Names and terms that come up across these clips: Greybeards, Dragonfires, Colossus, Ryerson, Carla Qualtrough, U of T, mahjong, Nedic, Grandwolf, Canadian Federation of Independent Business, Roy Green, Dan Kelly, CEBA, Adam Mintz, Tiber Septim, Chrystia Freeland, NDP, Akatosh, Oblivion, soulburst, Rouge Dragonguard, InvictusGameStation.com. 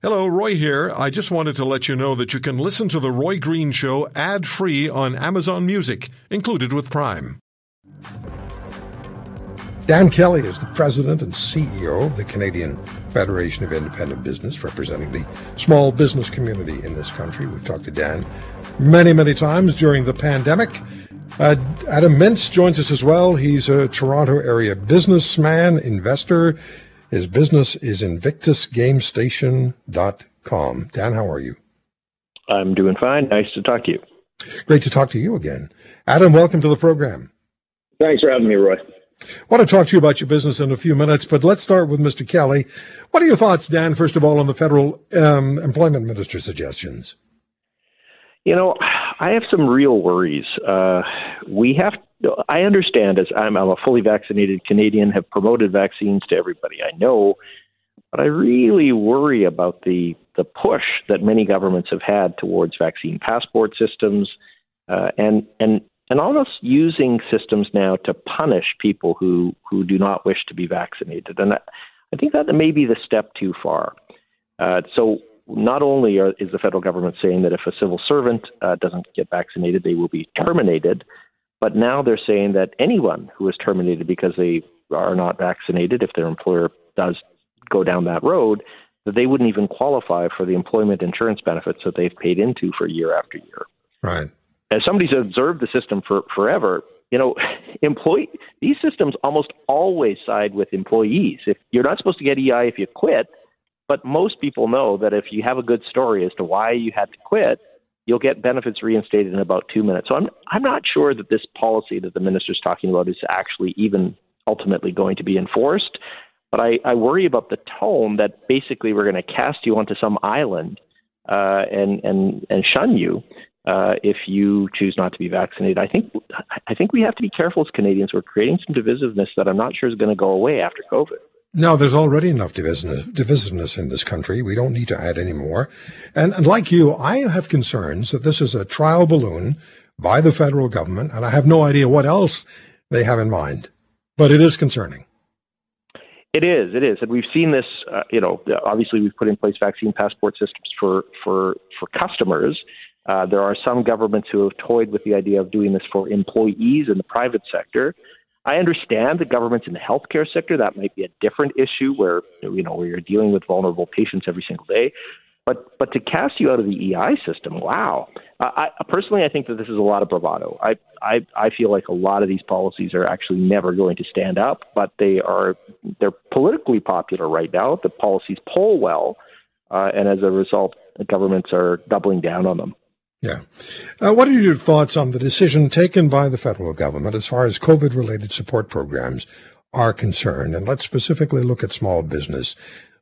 Hello, Roy here. I just wanted to let you know that you can listen to The Roy Green Show ad-free on Amazon Music, included with Prime. Dan Kelly is the president and CEO of the Canadian Federation of Independent Business, representing the small business community in this country. We've talked to Dan many, many times during the pandemic. Adam Mintz joins us as well. He's a Toronto area businessman, investor. His business is InvictusGameStation.com. Dan, how are you? I'm doing fine. Nice to talk to you. Great to talk to you again. Adam, welcome to the program. Thanks for having me, Roy. I want to talk to you about your business in a few minutes, but let's start with Mr. Kelly. What are your thoughts, Dan, first of all, on the federal employment minister's suggestions? You know, I have some real worries. I understand, as I'm a fully vaccinated Canadian, have promoted vaccines to everybody I know, but I really worry about the push that many governments have had towards vaccine passport systems, and almost using systems now to punish people who do not wish to be vaccinated. And I think that may be the step too far. So not only is the federal government saying that if a civil servant doesn't get vaccinated, they will be terminated, but now they're saying that anyone who is terminated because they are not vaccinated, if their employer does go down that road, that they wouldn't even qualify for the employment insurance benefits that they've paid into for year after year. Right. As somebody's observed the system for forever, you know, these systems almost always side with employees. If you're not supposed to get EI if you quit, but most people know that if you have a good story as to why you had to quit, you'll get benefits reinstated in about 2 minutes. So I'm not sure that this policy that the minister's talking about is actually even ultimately going to be enforced. But I worry about the tone that basically we're going to cast you onto some island and shun you if you choose not to be vaccinated. I think we have to be careful as Canadians. We're creating some divisiveness that I'm not sure is going to go away after COVID. No, there's already enough divisiveness in this country. We don't need to add any more. And like you, I have concerns that this is a trial balloon by the federal government, and I have no idea what else they have in mind. But it is concerning. It is. And we've seen this, obviously we've put in place vaccine passport systems for customers. There are some governments who have toyed with the idea of doing this for employees in the private sector. I understand the governments in the healthcare sector, that might be a different issue where you're dealing with vulnerable patients every single day. But to cast you out of the EI system, wow. Personally, I think that this is a lot of bravado. I feel like a lot of these policies are actually never going to stand up, but they're politically popular right now. The policies poll well, and as a result, the governments are doubling down on them. Yeah. What are your thoughts on the decision taken by the federal government as far as COVID-related support programs are concerned? And let's specifically look at small business,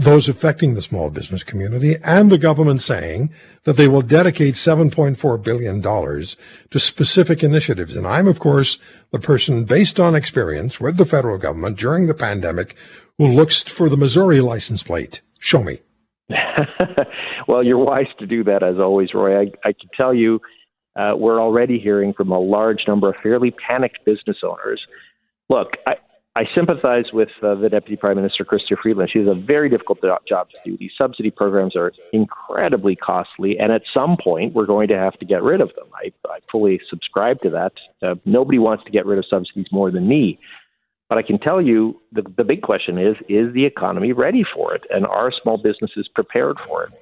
those affecting the small business community, and the government saying that they will dedicate $7.4 billion to specific initiatives. And I'm, of course, the person based on experience with the federal government during the pandemic who looks for the Missouri license plate. Show me. Well, you're wise to do that, as always, Roy. I can tell you we're already hearing from a large number of fairly panicked business owners. Look, I sympathize with the Deputy Prime Minister, Chrystia Freeland. She has a very difficult job to do. These subsidy programs are incredibly costly, and at some point, we're going to have to get rid of them. I fully subscribe to that. Nobody wants to get rid of subsidies more than me. But I can tell you the big question is the economy ready for it? And are small businesses prepared for it?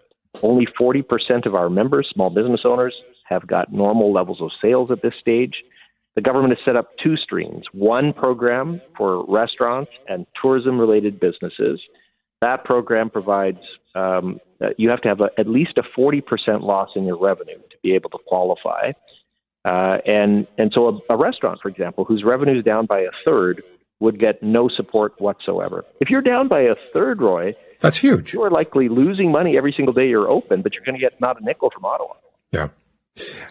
Only 40% of our members, small business owners, have got normal levels of sales at this stage. The government has set up two streams, one program for restaurants and tourism-related businesses. That program provides you have to have at least a 40% loss in your revenue to be able to qualify. And so a restaurant, for example, whose revenue is down by a third, would get no support whatsoever. If you're down by a third, Roy, that's huge. You are likely losing money every single day you're open, but you're going to get not a nickel from Ottawa. Yeah.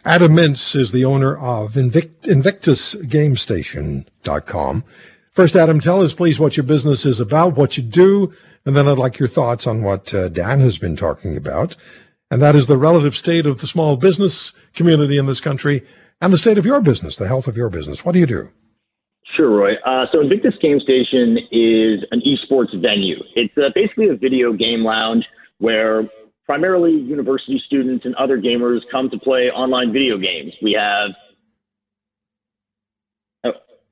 Adam Mintz is the owner of InvictusGameStation.com. First, Adam, tell us, please, what your business is about, what you do, and then I'd like your thoughts on what Dan has been talking about, and that is the relative state of the small business community in this country and the state of your business, the health of your business. What do you do? Sure, Roy. So Invictus Game Station is an esports venue. It's basically a video game lounge where primarily university students and other gamers come to play online video games. We have,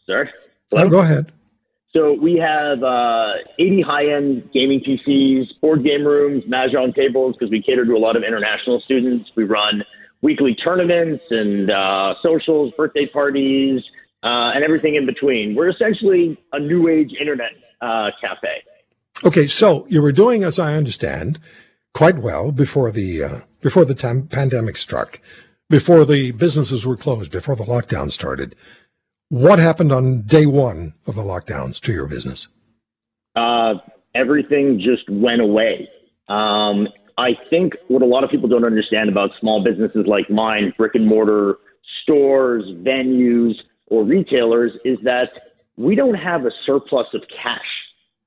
Hello? Oh, go ahead. So we have 80 high-end gaming PCs, board game rooms, mahjong tables, because we cater to a lot of international students. We run weekly tournaments and socials, birthday parties, and everything in between. We're essentially a new age internet cafe. Okay, so you were doing, as I understand, quite well before the time pandemic struck, before the businesses were closed, before the lockdown started. What happened on day one of the lockdowns to your business? Everything just went away. I think what a lot of people don't understand about small businesses like mine, brick and mortar stores, venues, or retailers, is that we don't have a surplus of cash.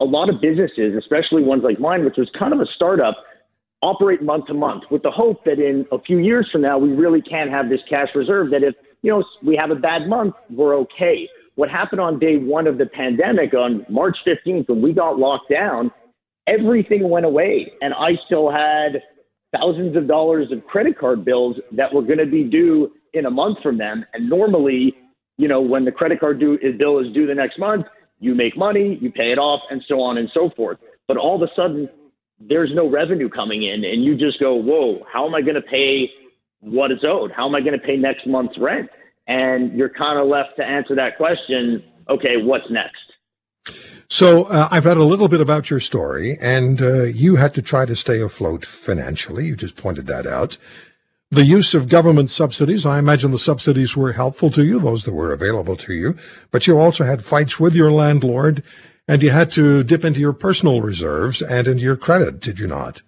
A lot of businesses, especially ones like mine, which was kind of a startup, operate month to month with the hope that in a few years from now, we really can have this cash reserve that if, you know, we have a bad month, we're okay. What happened on day one of the pandemic on March 15th, when we got locked down, everything went away. And I still had thousands of dollars of credit card bills that were going to be due in a month from them. And normally, you know, when the credit card bill is due the next month, you make money, you pay it off, and so on and so forth. But all of a sudden, there's no revenue coming in, and you just go, whoa, how am I going to pay what is owed? How am I going to pay next month's rent? And you're kind of left to answer that question, okay, what's next? So I've read a little bit about your story, and you had to try to stay afloat financially. You just pointed that out. The use of government subsidies, I imagine the subsidies were helpful to you, those that were available to you, but you also had fights with your landlord, and you had to dip into your personal reserves and into your credit, did you not?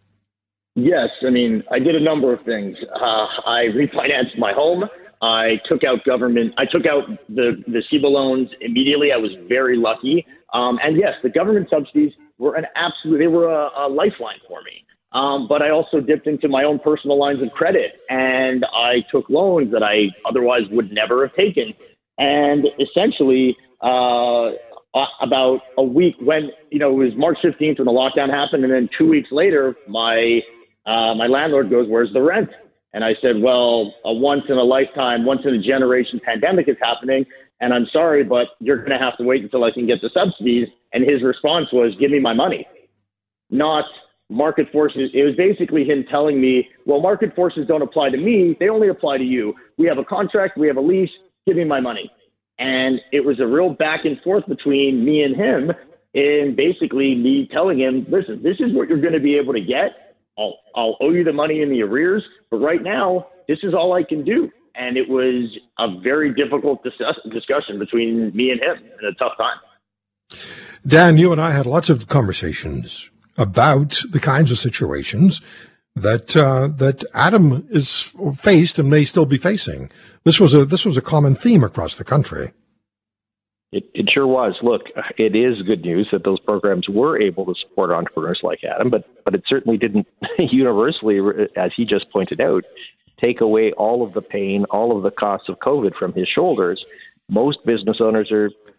Yes. I mean, I did a number of things. I refinanced my home. I took out government. I took out the CEBA loans immediately. I was very lucky. And yes, the government subsidies were an absolute, they were a lifeline for me. But I also dipped into my own personal lines of credit, and I took loans that I otherwise would never have taken. And essentially, about a week when, you know, it was March 15th when the lockdown happened. And then 2 weeks later, my landlord goes, where's the rent? And I said, well, a once in a lifetime, once in a generation pandemic is happening. And I'm sorry, but you're going to have to wait until I can get the subsidies. And his response was, give me my money, not market forces. It was basically him telling me, well, market forces don't apply to me. They only apply to you. We have a contract. We have a lease. Give me my money. And it was a real back and forth between me and him, and basically me telling him, listen, this is what you're going to be able to get. I'll owe you the money in the arrears, but right now, this is all I can do. And it was a very difficult discussion between me and him in a tough time. Dan, you and I had lots of conversations about the kinds of situations that that Adam is faced and may still be facing. This was a common theme across the country. It sure was. Look, it is good news that those programs were able to support entrepreneurs like Adam, but it certainly didn't universally, as he just pointed out, take away all of the pain, all of the costs of COVID from his shoulders. Most business owners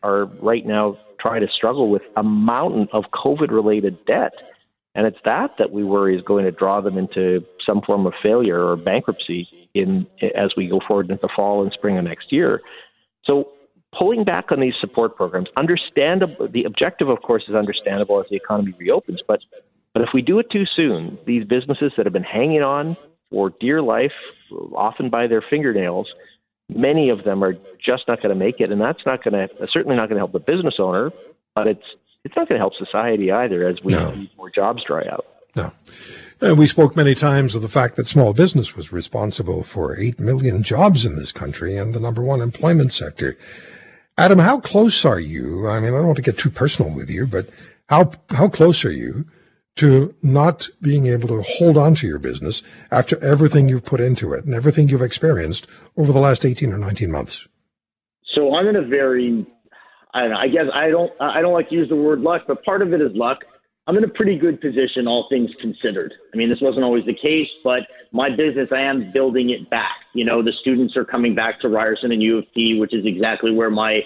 are right now trying to struggle with a mountain of COVID-related debt. And it's that we worry is going to draw them into some form of failure or bankruptcy as we go forward into fall and spring of next year. So pulling back on these support programs, understandable. The objective, of course, is understandable as the economy reopens. But if we do it too soon, these businesses that have been hanging on for dear life, often by their fingernails, many of them are just not going to make it. And that's not going to certainly not going to help the business owner, but it's not going to help society either as we see more jobs dry out. No. And we spoke many times of the fact that small business was responsible for 8 million jobs in this country and the number one employment sector. Adam, how close are you? I mean, I don't want to get too personal with you, but how close are you to not being able to hold on to your business after everything you've put into it and everything you've experienced over the last 18 or 19 months? So I'm in a very... I don't like to use the word luck, but part of it is luck. I'm in a pretty good position, all things considered. I mean, this wasn't always the case, but my business, I am building it back. You know, the students are coming back to Ryerson and U of T, which is exactly where my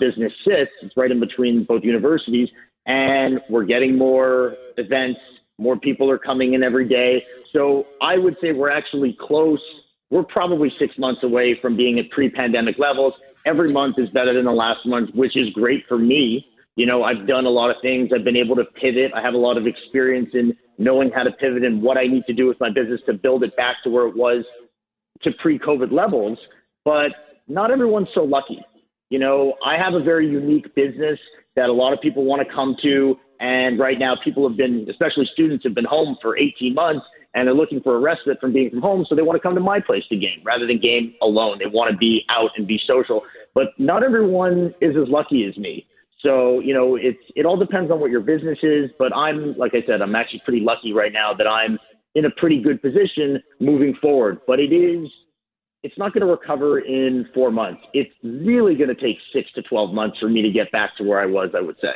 business sits. It's right in between both universities, and we're getting more events. More people are coming in every day. So I would say we're actually close. We're probably 6 months away from being at pre-pandemic levels. Every month is better than the last month, which is great for me. You know, I've done a lot of things. I've been able to pivot. I have a lot of experience in knowing how to pivot and what I need to do with my business to build it back to where it was to pre-COVID levels. But not everyone's so lucky. You know, I have a very unique business that a lot of people want to come to. And right now people have been, especially students, have been home for 18 months. And they're looking for a respite from being from home, so they want to come to my place to game rather than game alone. They want to be out and be social. But not everyone is as lucky as me. So, you know, it all depends on what your business is. But I'm, like I said, I'm actually pretty lucky right now that I'm in a pretty good position moving forward. But it's not going to recover in 4 months. It's really going to take 6 to 12 months for me to get back to where I was, I would say.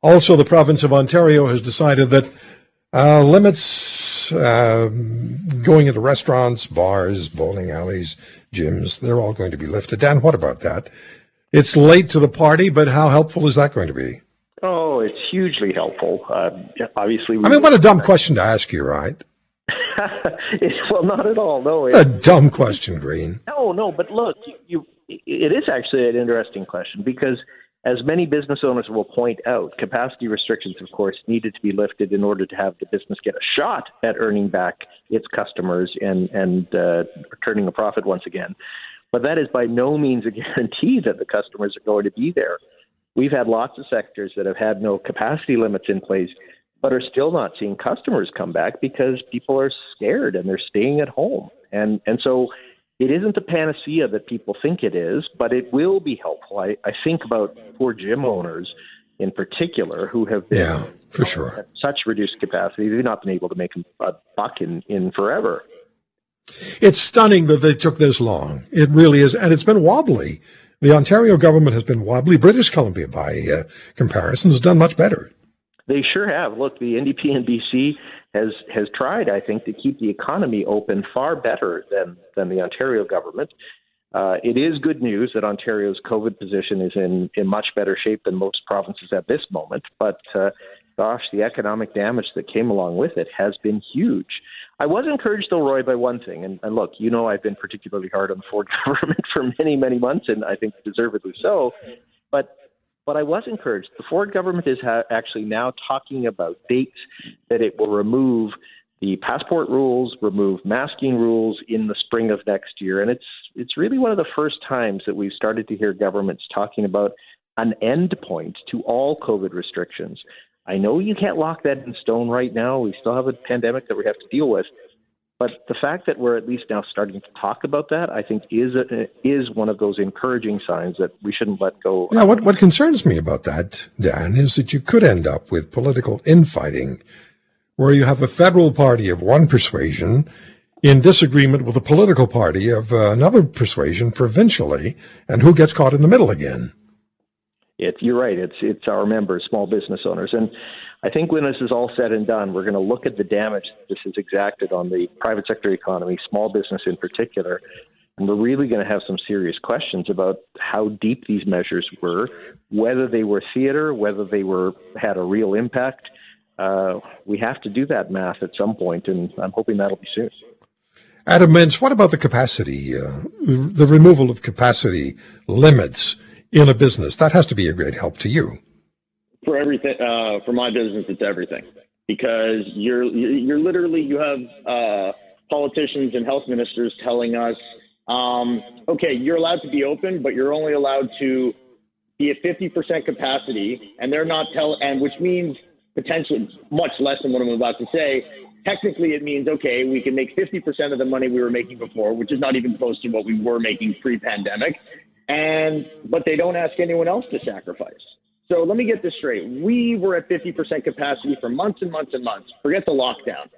Also, the province of Ontario has decided that limits going into restaurants, bars, bowling alleys, gyms, they're all going to be lifted. Dan, what about that? It's late to the party, but how helpful is that going to be? Oh, it's hugely helpful. Obviously, I mean, what a dumb question to ask you, right? Well, not at all. No, a dumb question, Green. No, but look, it is actually an interesting question because, as many business owners will point out, capacity restrictions, of course, needed to be lifted in order to have the business get a shot at earning back its customers and turning a profit once again. But that is by no means a guarantee that the customers are going to be there. We've had lots of sectors that have had no capacity limits in place, but are still not seeing customers come back because people are scared and they're staying at home. And so it isn't a panacea that people think it is, but it will be helpful. I think about poor gym owners in particular who have been for sure at such reduced capacity, they've not been able to make a buck in forever. It's stunning that they took this long. It really is. And it's been wobbly. The Ontario government has been wobbly. British Columbia, by comparison, has done much better. They sure have. Look, the NDP in BC has tried, I think, to keep the economy open far better than the Ontario government. It is good news that Ontario's COVID position is in much better shape than most provinces at this moment. But, gosh, the economic damage that came along with it has been huge. I was encouraged, though, Roy, by one thing. And look, you know I've been particularly hard on the Ford government for many, many months, and I think deservedly so. But I was encouraged. The Ford government is actually now talking about dates that it will remove the passport rules, remove masking rules in the spring of next year. And it's really one of the first times that we've started to hear governments talking about an end point to all COVID restrictions. I know you can't lock that in stone right now. We still have a pandemic that we have to deal with. But the fact that we're at least now starting to talk about that, I think, is one of those encouraging signs that we shouldn't let go. Yeah, what concerns me about that, Dan, is that you could end up with political infighting where you have a federal party of one persuasion in disagreement with a political party of another persuasion provincially, and who gets caught in the middle again? You're right. It's our members, small business owners. And I think when this is all said and done, we're going to look at the damage this has exacted on the private sector economy, small business in particular, and we're really going to have some serious questions about how deep these measures were, whether they were theater, whether they had a real impact. We have to do that math at some point, and I'm hoping that'll be soon. Adam Mintz, what about the capacity, the removal of capacity limits in a business? That has to be a great help to you. For everything, for my business, it's everything, because you're literally, you have politicians and health ministers telling us, okay, you're allowed to be open, but you're only allowed to be at 50% capacity, and they're not and which means potentially much less than what I'm about to say. Technically, it means, okay, we can make 50% of the money we were making before, which is not even close to what we were making pre-pandemic, but they don't ask anyone else to sacrifice. So let me get this straight. We were at 50% capacity for months and months and months. Forget the lockdown.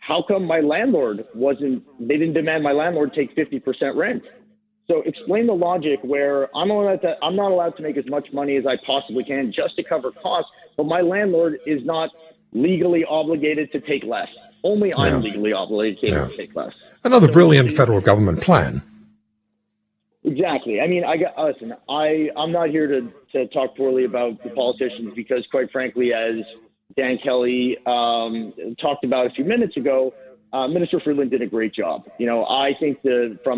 How come my landlord they didn't demand my landlord take 50% rent? So explain the logic where I'm not allowed to make as much money as I possibly can just to cover costs, but my landlord is not legally obligated to take less. Only I'm legally obligated to take less. Another brilliant federal government plan. Exactly. I mean, listen, I'm not here to talk poorly about the politicians because, quite frankly, as Dan Kelly talked about a few minutes ago, Minister Freeland did a great job. You know, I think that for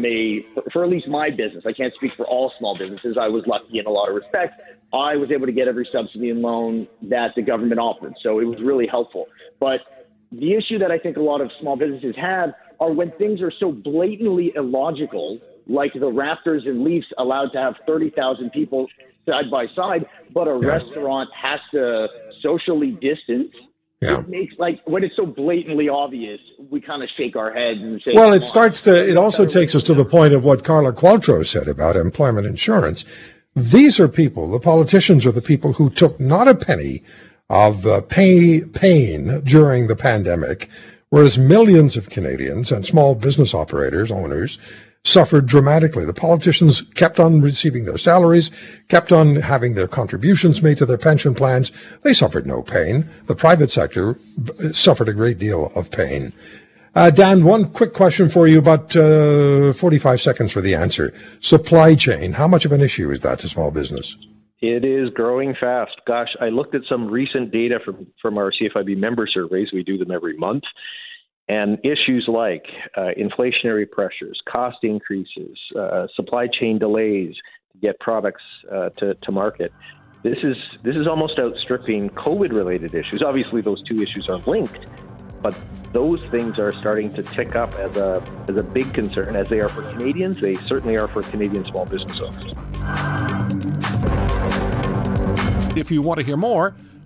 at least my business, I can't speak for all small businesses. I was lucky in a lot of respects. I was able to get every subsidy and loan that the government offered. So it was really helpful. But the issue that I think a lot of small businesses have are when things are so blatantly illogical, like the Raptors and Leafs allowed to have 30,000 people side by side, but a restaurant has to socially distance. Yeah. It makes, like, when it's so blatantly obvious, we kind of shake our heads and say, well, it also takes us to the point of what Carla Qualtrough said about employment insurance. These are people, the politicians are the people who took not a penny of pain during the pandemic, whereas millions of Canadians and small business operators, owners, suffered dramatically. The politicians kept on receiving their salaries, kept on having their contributions made to their pension plans. They suffered no pain. The private sector suffered a great deal of pain. Dan, one quick question for you, about 45 seconds for the answer. Supply chain, how much of an issue is that to small business? It is growing fast. Gosh, I looked at some recent data from our CFIB member surveys. We do them every month. And issues like inflationary pressures, cost increases, supply chain delays to get products to market. This is almost outstripping COVID-related issues. Obviously, those two issues are linked, but those things are starting to tick up as a big concern, as they are for Canadians. They certainly are for Canadian small business owners. If you want to hear more,